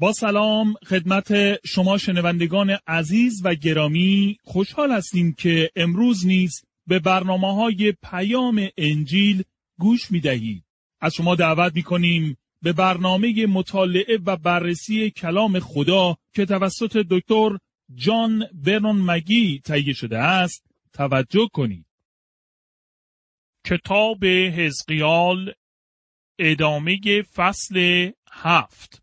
با سلام خدمت شما شنوندگان عزیز و گرامی، خوشحال هستیم که امروز نیز به برنامه‌های پیام انجیل گوش می‌دهید. از شما دعوت می‌کنیم به برنامه مطالعه و بررسی کلام خدا که توسط دکتر جان ورن مگی تهیه شده است توجه کنید. کتاب حزقیال، ادامه فصل 7.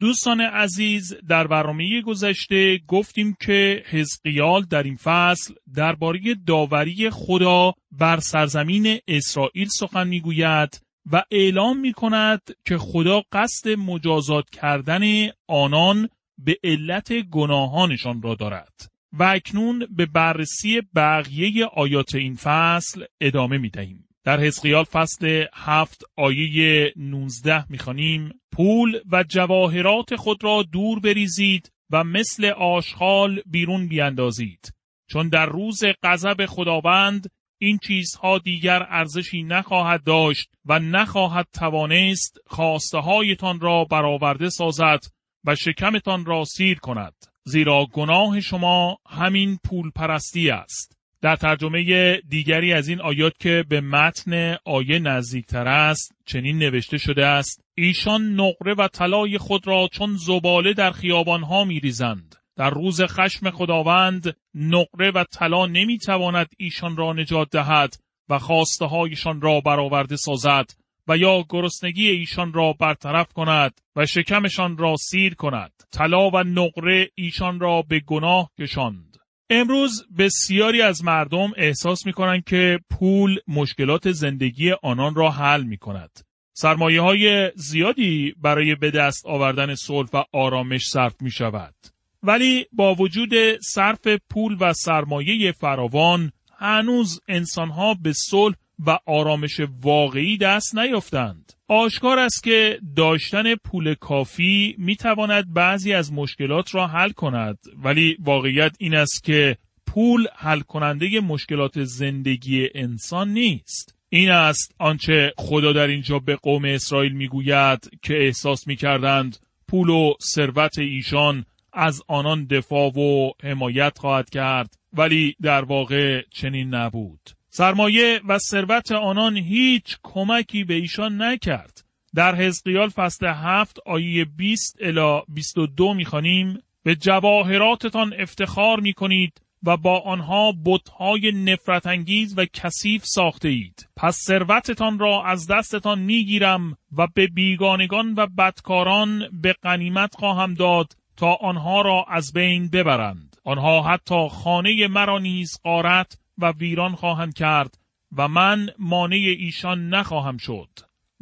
دوستان عزیز، در برنامه گذشته گفتیم که حزقیال در این فصل درباره داوری خدا بر سرزمین اسرائیل سخن میگوید و اعلام میکند که خدا قصد مجازات کردن آنان به علت گناهانشان را دارد و اکنون به بررسی بقیه آیات این فصل ادامه میدهیم. در حزقیال فصل 7 آیه 19 میخوانیم: پول و جواهرات خود را دور بریزید و مثل آشغال بیرون بیاندازید، چون در روز غضب خداوند این چیزها دیگر ارزشی نخواهد داشت و نخواهد توانست خواسته هایتان را برآورده سازد و شکمتان را سیر کند، زیرا گناه شما همین پول پرستی است. در ترجمه دیگری از این آیات که به متن آیه نزدیکتر است چنین نوشته شده است: ایشان نقره و طلای خود را چون زباله در خیابانها می ریزند. در روز خشم خداوند نقره و طلا نمی تواند ایشان را نجات دهد و خواسته هایشان را برآورده سازد و یا گرسنگی ایشان را برطرف کند و شکمشان را سیر کند. طلا و نقره ایشان را به گناه کشاند. امروز بسیاری از مردم احساس می‌کنند که پول مشکلات زندگی آنان را حل می‌کند. سرمایه‌های زیادی برای به دست آوردن صلح و آرامش صرف می‌شود. ولی با وجود صرف پول و سرمایه فراوان، هنوز انسان‌ها به صلح و آرامش واقعی دست نیافتند. آشکار است که داشتن پول کافی میتواند بعضی از مشکلات را حل کند، ولی واقعیت این است که پول حل کننده مشکلات زندگی انسان نیست. این است آنچه خدا در اینجا به قوم اسرائیل میگوید که احساس میکردند پول و ثروت ایشان از آنان دفاع و حمایت خواهد کرد، ولی در واقع چنین نبود. سرمایه و ثروت آنان هیچ کمکی به ایشان نکرد. در حزقیال فصل 7 آیه 20 الی 22 می‌خوانیم: به جواهراتتان افتخار می‌کنید و با آنها بت‌های نفرت انگیز و کثیف ساخته اید. پس ثروتتان را از دستتان می‌گیرم و به بیگانگان و بدکاران به غنیمت خواهم داد تا آنها را از بین ببرند. آنها حتی خانه مرا نیز غارت و ویران خواهند کرد و من مانع ایشان نخواهم شد.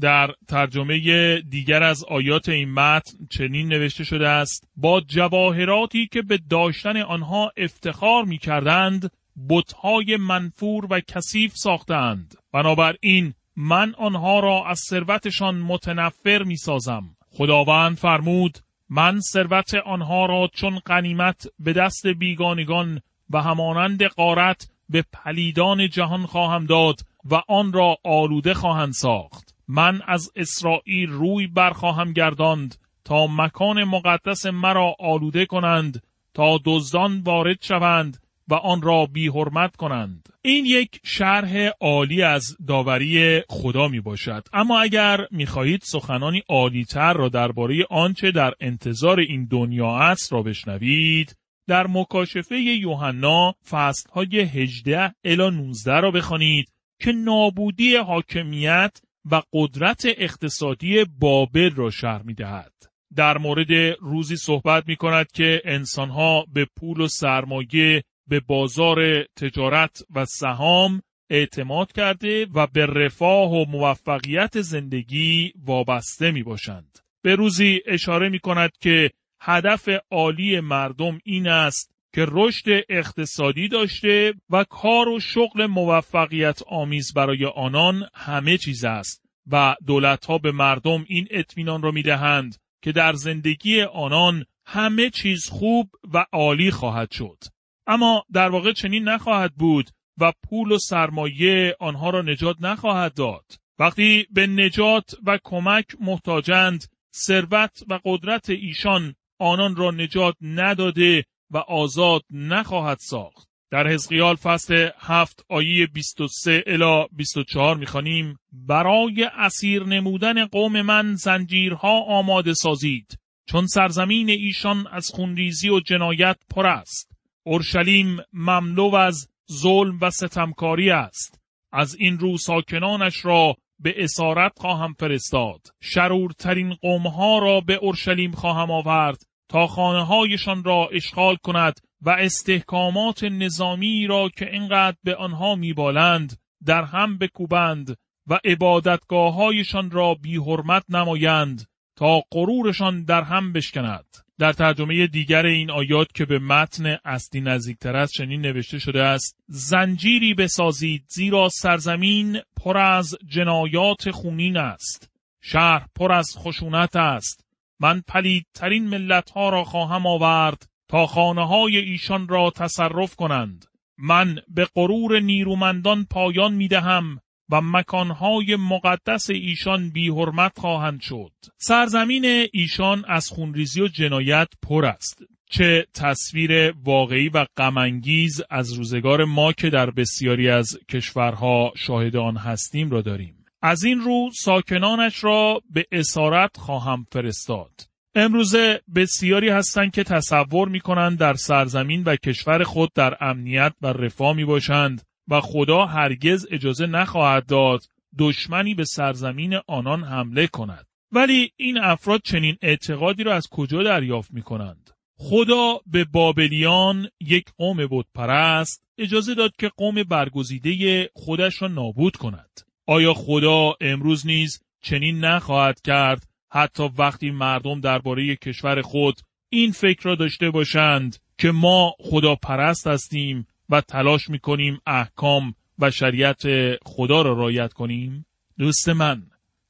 در ترجمه دیگر از آیات این متن چنین نوشته شده است: با جواهراتی که به داشتن آنها افتخار می کردند بت‌های منفور و کثیف ساختند، بنابراین من آنها را از ثروتشان متنفر می سازم. خداوند فرمود: من ثروت آنها را چون غنیمت به دست بیگانگان و همانند غارت به پلیدان جهان خواهم داد و آن را آلوده خواهند ساخت. من از اسرائیل روی برخواهم گرداند تا مکان مقدس مرا آلوده کنند، تا دزدان وارد شوند و آن را بی حرمت کنند. این یک شرح عالی از داوری خدا می باشد. اما اگر می خواهید سخنانی عالی تر را درباره آنچه در انتظار این دنیا است را بشنوید، در مکاشفه یوحنا فصل‌های 18 الی 19 را بخوانید که نابودی حاکمیت و قدرت اقتصادی بابل را شرح می‌دهد. در مورد روزی صحبت می‌کند که انسان‌ها به پول و سرمایه، به بازار تجارت و سهام اعتماد کرده و به رفاه و موفقیت زندگی وابسته می‌باشند. به روزی اشاره می‌کند که هدف عالی مردم این است که رشد اقتصادی داشته و کار و شغل موفقیت آمیز برای آنان همه چیز است و دولت‌ها به مردم این اطمینان را می‌دهند که در زندگی آنان همه چیز خوب و عالی خواهد شد. اما در واقع چنین نخواهد بود و پول و سرمایه آنها را نجات نخواهد داد. وقتی به نجات و کمک محتاجند، ثروت و قدرت ایشان آنان را نجات نداده و آزاد نخواهد ساخت. در حزقیال فصل 7 آیه 23 الی 24 می‌خوانیم: برای اسیر نمودن قوم من زنجیرها آماده سازید، چون سرزمین ایشان از خونریزی و جنایت پر است. اورشلیم مملو از ظلم و ستمکاری است. از این رو ساکنانش را به اسارت خواهم فرستاد. شرورترین قومها را به اورشلیم خواهم آورد تا خانه‌هایشان را اشغال کند و استحکامات نظامی را که اینقدر به آنها میبالند در هم بکوبند و عبادتگاه‌هایشان را بی حرمت نمایند تا غرورشان در هم بشکند. در ترجمه دیگر این آیات که به متن اصلی نزدیکتر است چنین نوشته شده است: زنجیری بسازید زیرا سرزمین پر از جنایات خونین است، شهر پر از خشونت است. من پلیدترین ملت‌ها را خواهم آورد تا خانه‌های ایشان را تصرف کنند. من به غرور نیرومندان پایان می‌دهم و مکانهای مقدس ایشان بی حرمت خواهند شد. سرزمین ایشان از خونریزی و جنایت پر است. چه تصویر واقعی و غم‌انگیز از روزگار ما که در بسیاری از کشورها شاهد آن هستیم را داریم. از این رو ساکنانش را به اسارت خواهم فرستاد. امروزه بسیاری هستند که تصور می‌کنند در سرزمین و کشور خود در امنیت و رفاه می‌باشند و خدا هرگز اجازه نخواهد داد دشمنی به سرزمین آنان حمله کند. ولی این افراد چنین اعتقادی را از کجا دریافت می‌کنند؟ خدا به بابلیان، یک قوم بتپرست، اجازه داد که قوم برگزیده خودش را نابود کند. آیا خدا امروز نیز چنین نخواهد کرد حتی وقتی مردم درباره کشور خود این فکر را داشته باشند که ما خدا پرست هستیم و تلاش می‌کنیم احکام و شریعت خدا را رعایت کنیم؟ دوست من،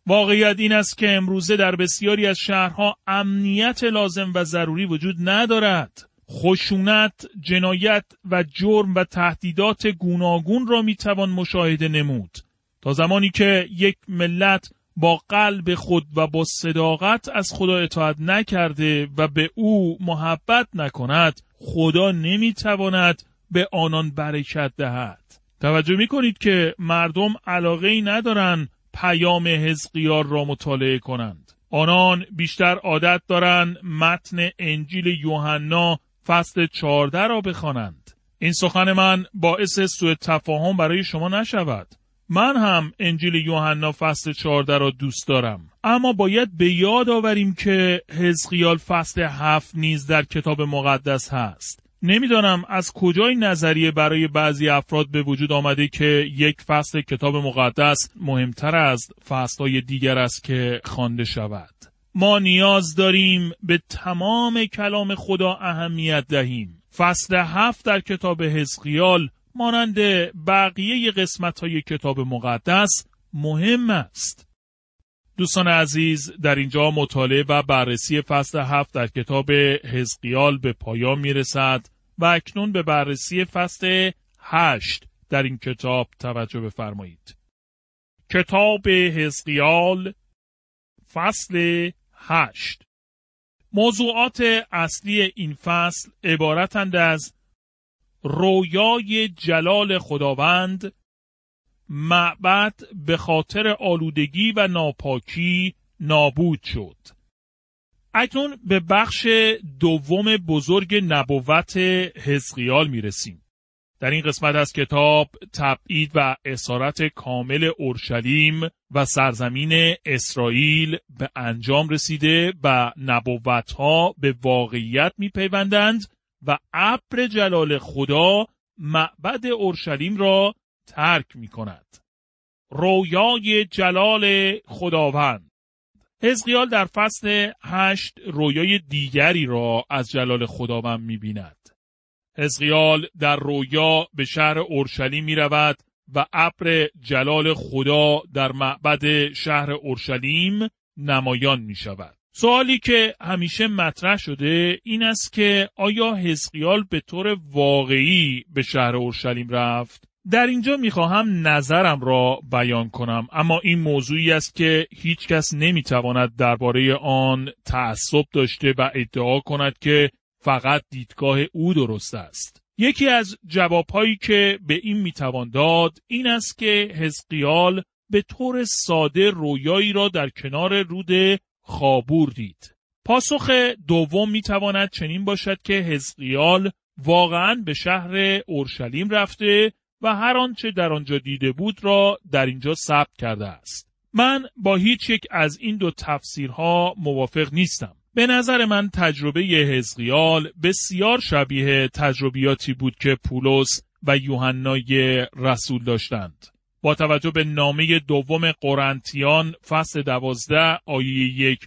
واقعیت این است که امروزه در بسیاری از شهرها امنیت لازم و ضروری وجود ندارد. خشونت، جنایت و جرم و تهدیدات گوناگون را می‌توان مشاهده نمود. تا زمانی که یک ملت با قلب خود و با صداقت از خدا اطاعت نکرده و به او محبت نکند، خدا نمیتواند به آنان برکت دهد. توجه میکنید که مردم علاقه‌ای ندارن پیام حزقیال را مطالعه کنند. آنان بیشتر عادت دارن متن انجیل یوحنا فصل 14 را بخوانند. این سخن من باعث سوء تفاهم برای شما نشود. من هم انجیل یوحنا فصل 14 را دوست دارم، اما باید به یاد آوریم که حزقیال فصل 7 نیز در کتاب مقدس هست. نمیدانم از کجای نظریه برای بعضی افراد به وجود آمده که یک فصل کتاب مقدس مهمتر از فصلهای دیگر است که خوانده شود. ما نیاز داریم به تمام کلام خدا اهمیت دهیم. فصل 7 در کتاب حزقیال مانند بقیه قسمت‌های کتاب مقدس مهم است. دوستان عزیز، در اینجا مطالعه و بررسی فصل 7 در کتاب حزقیال به پایان می‌رسد و اکنون به بررسی فصل 8 در این کتاب توجه بفرمایید. کتاب حزقیال فصل 8. موضوعات اصلی این فصل عبارتند از رویای جلال خداوند، معبد به خاطر آلودگی و ناپاکی نابود شد. اکنون به بخش دوم بزرگ نبوت حزقیال میرسیم. در این قسمت از کتاب تبعید و اسارت کامل اورشلیم و سرزمین اسرائیل به انجام رسیده و نبوت‌ها به واقعیت میپیوندند و ابر جلال خدا معبد اورشلیم را ترک می کند. رویای جلال خداوند. حزقیال در فصل 8 رویای دیگری را از جلال خداوند می بیند. حزقیال در رویا به شهر اورشلیم می رود و ابر جلال خدا در معبد شهر اورشلیم نمایان می شود. سوالی که همیشه مطرح شده این است که آیا حزقیال به طور واقعی به شهر اورشلیم رفت؟ در اینجا میخواهم نظرم را بیان کنم، اما این موضوعی است که هیچ کس نمیتواند درباره آن تعصب داشته و ادعا کند که فقط دیدگاه او درست است. یکی از جوابهایی که به این میتوان داد این است که حزقیال به طور ساده رویایی را در کنار رود خابور دید. پاسخ دوم میتواند چنین باشد که حزقیال واقعاً به شهر اورشلیم رفته و هر آنچه در آنجا دیده بود را در اینجا ثبت کرده است. من با هیچ یک از این دو تفسیرها موافق نیستم. به نظر من تجربه حزقیال بسیار شبیه تجربیاتی بود که پولس و یوحنای رسول داشتند. با توجه به نامه دوم قرنتیان فصل 12 آیه 1-3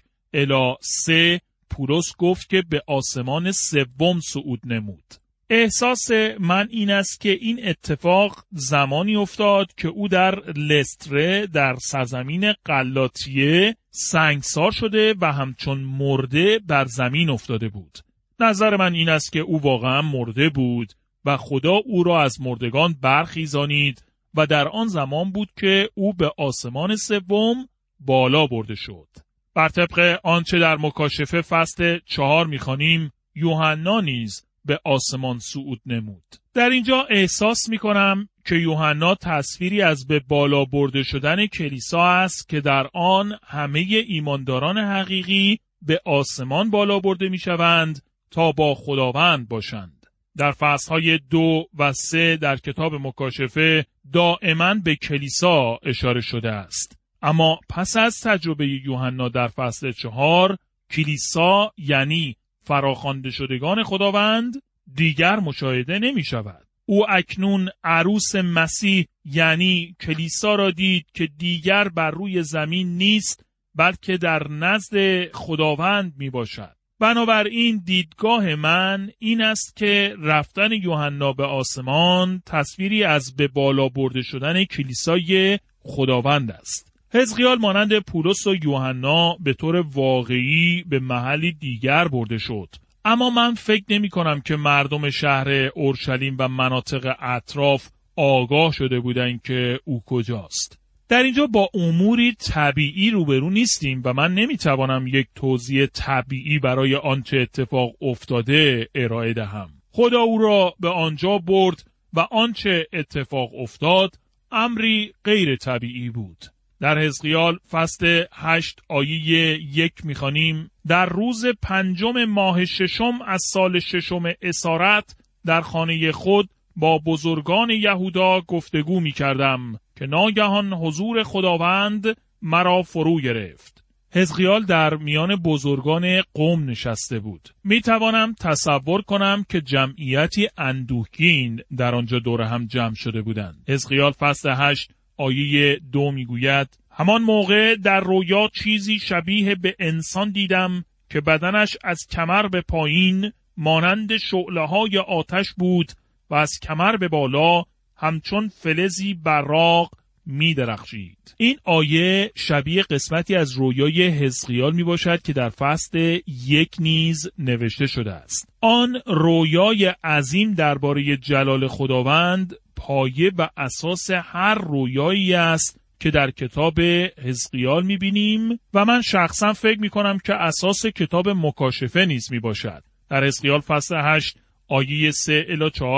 پولس گفت که به آسمان سوم صعود نمود. احساس من این است که این اتفاق زمانی افتاد که او در لستره در سرزمین غلاطیه سنگسار شده و همچون مرده بر زمین افتاده بود. نظر من این است که او واقعا مرده بود و خدا او را از مردگان برخیزانید و در آن زمان بود که او به آسمان سوم بالا برده شد. بر طبق آنچه در مکاشفه فصل 4 می‌خوانیم، یوحنا نیز به آسمان صعود نمود. در اینجا احساس می‌کنم که یوحنا تصویری از به بالا برده شدن کلیسا است که در آن همه ایمانداران حقیقی به آسمان بالا برده می‌شوند تا با خداوند باشند. در فصل‌های 2 و 3 در کتاب مکاشفه دائما به کلیسا اشاره شده است. اما پس از تجربه یوحنا در فصل 4 کلیسا یعنی فراخوانده شدگان خداوند دیگر مشاهده نمی شود. او اکنون عروس مسیح یعنی کلیسا را دید که دیگر بر روی زمین نیست بلکه در نزد خداوند می باشد. بنابراین دیدگاه من این است که رفتن یوحنا به آسمان تصویری از به بالا برده شدن کلیسای خداوند است. حزقیال مانند پولس و یوحنا به طور واقعی به محلی دیگر برده شد، اما من فکر نمی کنم که مردم شهر اورشلیم و مناطق اطراف آگاه شده بودند که او کجاست. در اینجا با اموری طبیعی روبرو نیستیم و من نمی توانم یک توضیح طبیعی برای آنچه اتفاق افتاده ارائه دهم. خدا او را به آنجا برد و آنچه اتفاق افتاد امری غیر طبیعی بود. در حزقیال فصل 8 آیه 1 میخوانیم: در روز 5 ماه 6 از سال 6 اسارت در خانه خود با بزرگان یهودا گفتگو میکردم که ناگهان حضور خداوند مرا فرو گرفت. حزقیال در میان بزرگان قوم نشسته بود. میتوانم تصور کنم که جمعیتی اندوهگین در آنجا دور هم جمع شده بودند. حزقیال فصل 8 آیه 2 میگوید: همان موقع در رویا چیزی شبیه به انسان دیدم که بدنش از کمر به پایین مانند شعله‌های آتش بود و از کمر به بالا همچون فلزی براق می‌درخشید. این آیه شبیه قسمتی از رویای حزقیال میباشد که در فصل 1 نیز نوشته شده است. آن رویای عظیم درباره جلال خداوند پایه و اساس هر رویایی است که در کتاب حزقیال می‌بینیم و من شخصا فکر می‌کنم که اساس کتاب مکاشفه نیز میباشد. در حزقیال فصل 8 آیه 3-4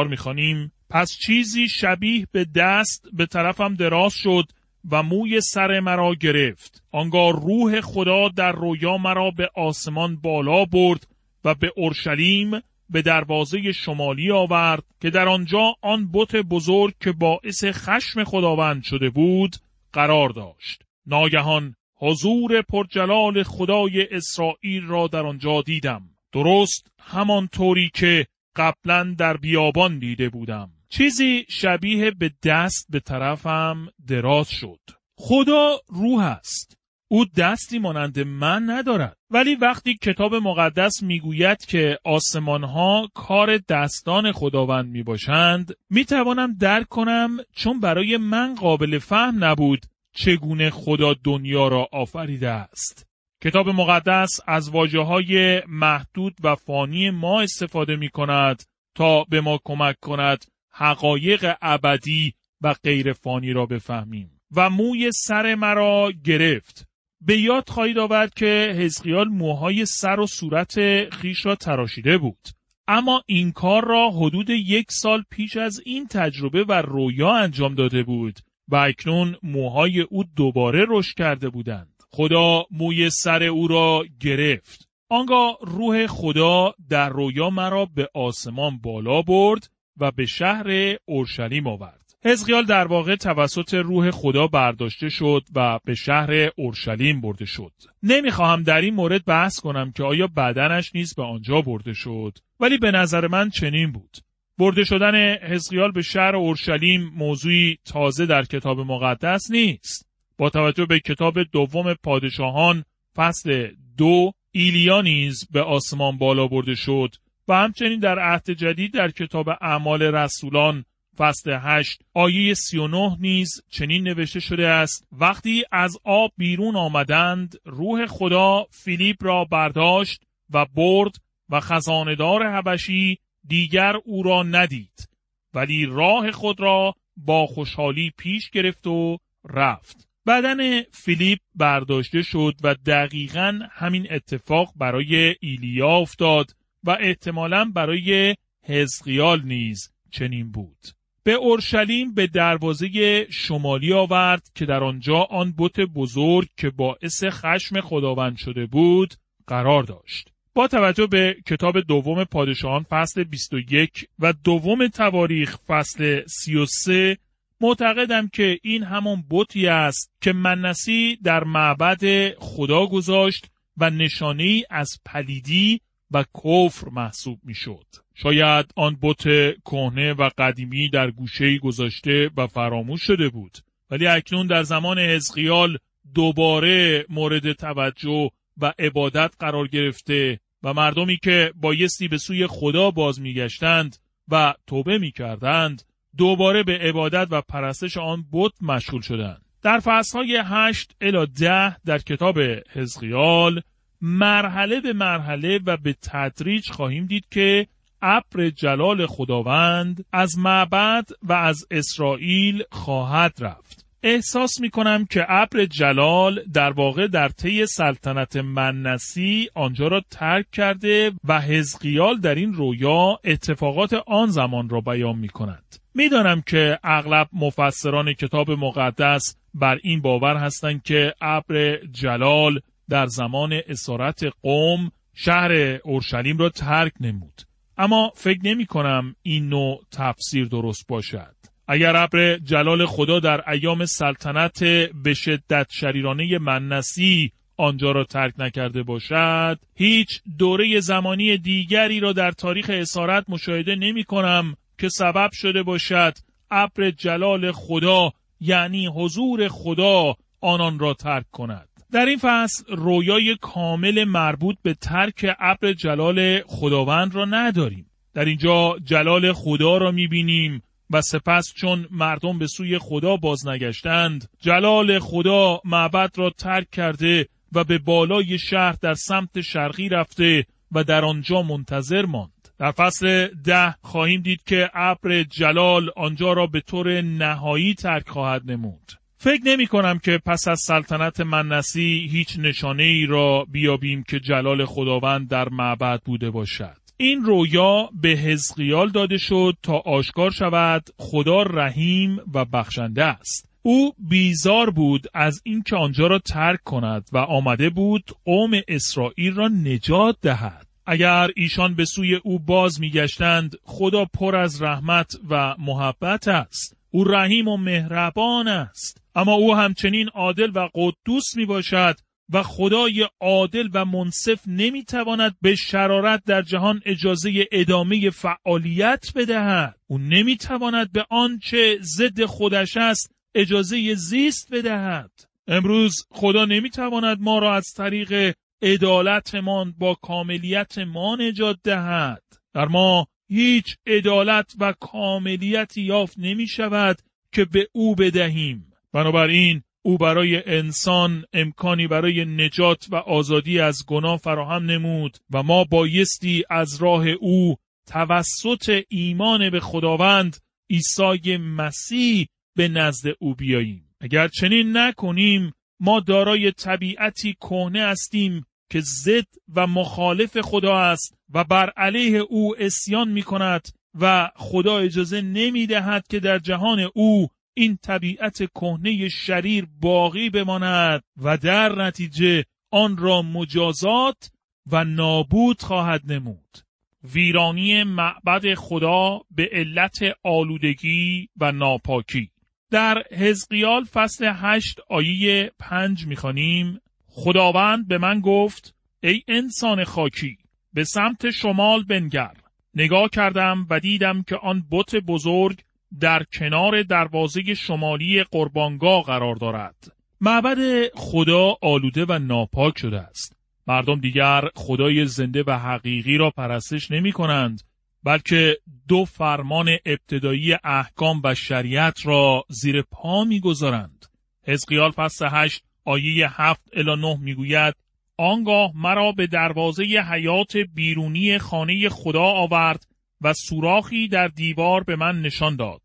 می‌خوانیم: پس چیزی شبیه به دست به طرفم دراز شد و موی سر مرا گرفت. آنگاه روح خدا در رویا مرا به آسمان بالا برد و به اورشلیم به دروازه شمالی آورد که در آنجا آن بت بزرگ که باعث خشم خداوند شده بود قرار داشت. ناگهان حضور پرجلال خدای اسرائیل را در آنجا دیدم، درست همان طوری که قبلا در بیابان دیده بودم. چیزی شبیه به دست به طرفم دراز شد. خدا روح است. او دستی مانند من ندارد. ولی وقتی کتاب مقدس میگوید که آسمانها کار دستان خداوند میباشند، میتوانم درک کنم، چون برای من قابل فهم نبود چگونه خدا دنیا را آفریده است. کتاب مقدس از واژه‌های محدود و فانی ما استفاده می‌کند تا به ما کمک کند حقایق ابدی و غیر فانی را بفهمیم. و موی سر مرا گرفت. به یاد خواهید آورد که حزقیال موهای سر و صورت خیش را تراشیده بود، اما این کار را حدود 1 سال پیش از این تجربه و رویا انجام داده بود و اکنون موهای او دوباره رشد کرده بودند. خدا موی سر او را گرفت. آنگاه روح خدا در رویا مرا به آسمان بالا برد و به شهر اورشلیم آورد. حزقیال در واقع توسط روح خدا برداشته شد و به شهر اورشلیم برده شد. نمیخواهم در این مورد بحث کنم که آیا بدنش نیز به آنجا برده شد، ولی به نظر من چنین بود. برده شدن حزقیال به شهر اورشلیم موضوعی تازه در کتاب مقدس نیست. با توجه به کتاب دوم پادشاهان فصل 2 ایلیا نیز به آسمان بالا برده شد و همچنین در عهد جدید در کتاب اعمال رسولان فصل 8 آیه 39 نیز چنین نوشته شده است: وقتی از آب بیرون آمدند روح خدا فیلیپ را برداشت و برد و خزاندار حبشی دیگر او را ندید، ولی راه خود را با خوشحالی پیش گرفت و رفت. بدن فیلیپ برداشته شد و دقیقاً همین اتفاق برای ایلیا افتاد و احتمالاً برای حزقیال نیز چنین بود. به اورشلیم به دروازه شمالی آورد که در آنجا آن بت بزرگ که باعث خشم خداوند شده بود قرار داشت. با توجه به کتاب دوم پادشاهان فصل 21 و دوم تواریخ فصل 33 معتقدم که این همان بتی است که منسی در معبد خدا گذاشت و نشانه‌ای از پلیدی و کفر محسوب می‌شد. شاید آن بت کهنه و قدیمی در گوشه‌ای گذاشته و فراموش شده بود، ولی اکنون در زمان حزقیال دوباره مورد توجه و عبادت قرار گرفته و مردمی که بایستی به سوی خدا باز می‌گشتند و توبه می‌کردند دوباره به عبادت و پرستش آن بت مشغول شدند. در فصل‌های 8 الی 10 در کتاب حزقیال مرحله به مرحله و به تدریج خواهیم دید که ابر جلال خداوند از معبد و از اسرائیل خواهد رفت. احساس می‌کنم که ابر جلال در واقع در طی سلطنت منسی آنجا را ترک کرده و حزقیال در این رویا اتفاقات آن زمان را بیان می‌کند. می‌دانم که اغلب مفسران کتاب مقدس بر این باور هستند که ابر جلال در زمان اسارت قوم شهر اورشلیم را ترک نمود، اما فکر نمی کنم این نوع تفسیر درست باشد. اگر ابر جلال خدا در ایام سلطنت به شدت شریرانه منسی آنجا را ترک نکرده باشد، هیچ دوره زمانی دیگری را در تاریخ اسارت مشاهده نمی کنم که سبب شده باشد ابر جلال خدا یعنی حضور خدا آنان را ترک کند. در این فصل رویای کامل مربوط به ترک ابر جلال خداوند را نداریم. در اینجا جلال خدا را می‌بینیم و سپس چون مردم به سوی خدا باز نگشتند، جلال خدا معبد را ترک کرده و به بالای شهر در سمت شرقی رفته و در آنجا منتظر ماند. در فصل 10 خواهیم دید که ابر جلال آنجا را به طور نهایی ترک خواهد نمود. فکر نمی کنم که پس از سلطنت منسی هیچ نشانه ای را بیابیم که جلال خداوند در معبد بوده باشد. این رویا به حزقیال داده شد تا آشکار شود خدا رحیم و بخشنده است. او بیزار بود از اینکه آنجا را ترک کند و آمده بود قوم اسرائیل را نجات دهد. اگر ایشان به سوی او باز می گشتند، خدا پر از رحمت و محبت است. او رحیم و مهربان است، اما او همچنین عادل و قدوس می باشد و خدای عادل و منصف نمی تواند به شرارت در جهان اجازه ادامه فعالیت بدهد. او نمی تواند به آنچه ضد خودش است اجازه زیست بدهد. امروز خدا نمی تواند ما را از طریق عدالتمان با کاملیتمان نجات دهد. در ما هیچ عدالت و کاملیتی یافت نمی شود که به او بدهیم. بنابراین او برای انسان امکانی برای نجات و آزادی از گناه فراهم نمود و ما بایستی از راه او توسط ایمان به خداوند عیسی مسیح به نزد او بیاییم. اگر چنین نکنیم ما دارای طبیعتی کهنه هستیم که ضد و مخالف خدا است و بر علیه او عصیان می‌کند و خدا اجازه نمی‌دهد که در جهان او این طبیعت کهنه شریر باقی بماند و در نتیجه آن را مجازات و نابود خواهد نمود. ویرانی معبد خدا به علت آلودگی و ناپاکی. در حزقیال فصل 8 آیه 5 می‌خوانیم: خداوند به من گفت ای انسان خاکی، به سمت شمال بنگر. نگاه کردم و دیدم که آن بت بزرگ در کنار دروازه شمالی قربانگاه قرار دارد. معبد خدا آلوده و ناپاک شده است. مردم دیگر خدای زنده و حقیقی را پرستش نمی کنند، بلکه دو فرمان ابتدایی احکام و شریعت را زیر پا می گذارند. حزقیال فصل 8 آیه 7-9 می گوید: آنگاه مرا به دروازه حیات بیرونی خانه خدا آورد و سوراخی در دیوار به من نشان داد.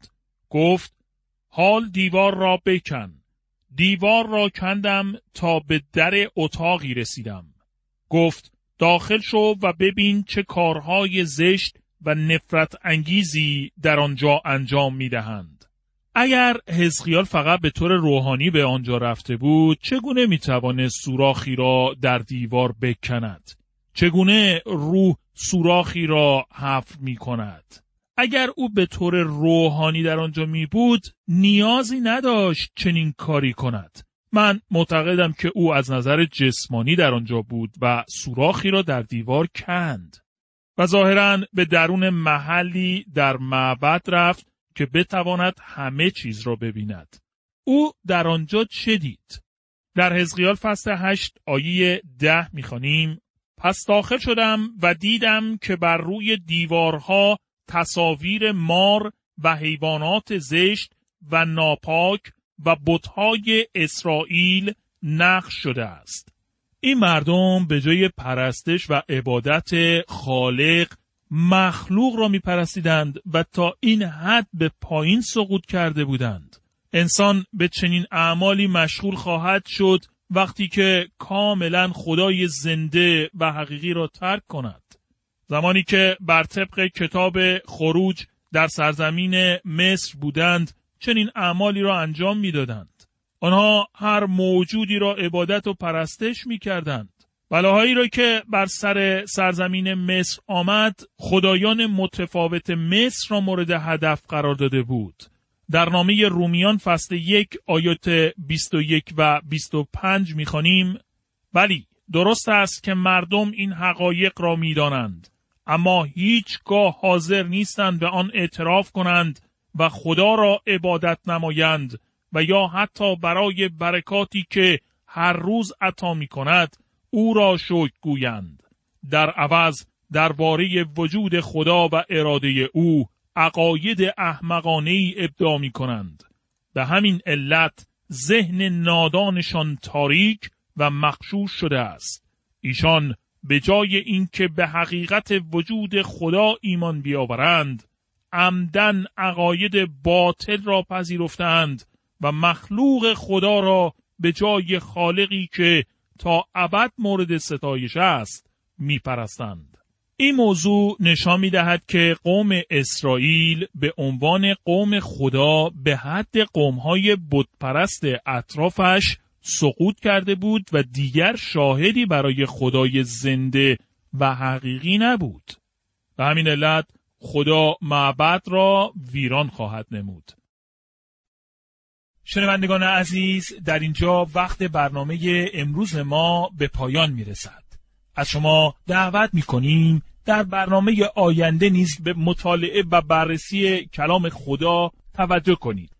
گفت حال دیوار را بکن. دیوار را کندم تا به در اتاقی رسیدم. گفت داخل شو و ببین چه کارهای زشت و نفرت انگیزی در آنجا انجام می دهند. اگر حزقیال فقط به طور روحانی به آنجا رفته بود، چگونه می توانست سوراخی را در دیوار بکند؟ چگونه روح سوراخی را حفر می کند؟ اگر او به طور روحانی در آنجا می بود، نیازی نداشت چنین کاری کند. من معتقدم که او از نظر جسمانی در آنجا بود و سوراخی را در دیوار کند و ظاهراً به درون محلی در معبد رفت که بتواند همه چیز را ببیند. او در آنجا چه دید؟ در حزقیال فصل 8 آیه 10 می‌خوانیم: پس داخل شدم و دیدم که بر روی دیوارها تصاویر مار و حیوانات زشت و ناپاک و بت‌های اسرائیل نقش شده است. این مردم به جای پرستش و عبادت خالق، مخلوق را می‌پرستیدند و تا این حد به پایین سقوط کرده بودند. انسان به چنین اعمالی مشغول خواهد شد وقتی که کاملا خدای زنده و حقیقی را ترک کند. زمانی که بر طبق کتاب خروج در سرزمین مصر بودند، چنین اعمالی را انجام می‌دادند. آنها هر موجودی را عبادت و پرستش می‌کردند. بلاهایی را که بر سر سرزمین مصر آمد، خدایان متفاوت مصر را مورد هدف قرار داده بود. در نامه رومیان فصل 1 آیات 21 و 25 می‌خوانیم: بلی درست است که مردم این حقایق را می‌دانند، اما هیچگاه حاضر نیستند به آن اعتراف کنند و خدا را عبادت نمایند و یا حتی برای برکاتی که هر روز عطا می‌کند او را شکر گویند. در عوض درباره وجود خدا و اراده او عقاید احمقانه‌ای ابداع می‌کنند. به همین علت ذهن نادانشان تاریک و مغشوش شده است. ایشان به جای اینکه به حقیقت وجود خدا ایمان بیاورند، عمدن عقاید باطل را پذیرفتند و مخلوق خدا را به جای خالقی که تا ابد مورد ستایش است میپرستند. این موضوع نشان میدهد که قوم اسرائیل به عنوان قوم خدا به حد قومهای بتپرست اطرافش سقوط کرده بود و دیگر شاهدی برای خدای زنده و حقیقی نبود. به همین علت خدا معبد را ویران خواهد نمود. شنوندگان عزیز، در اینجا وقت برنامه امروز ما به پایان میرسد. از شما دعوت میکنیم در برنامه آینده نیز به مطالعه و بررسی کلام خدا توجه کنید.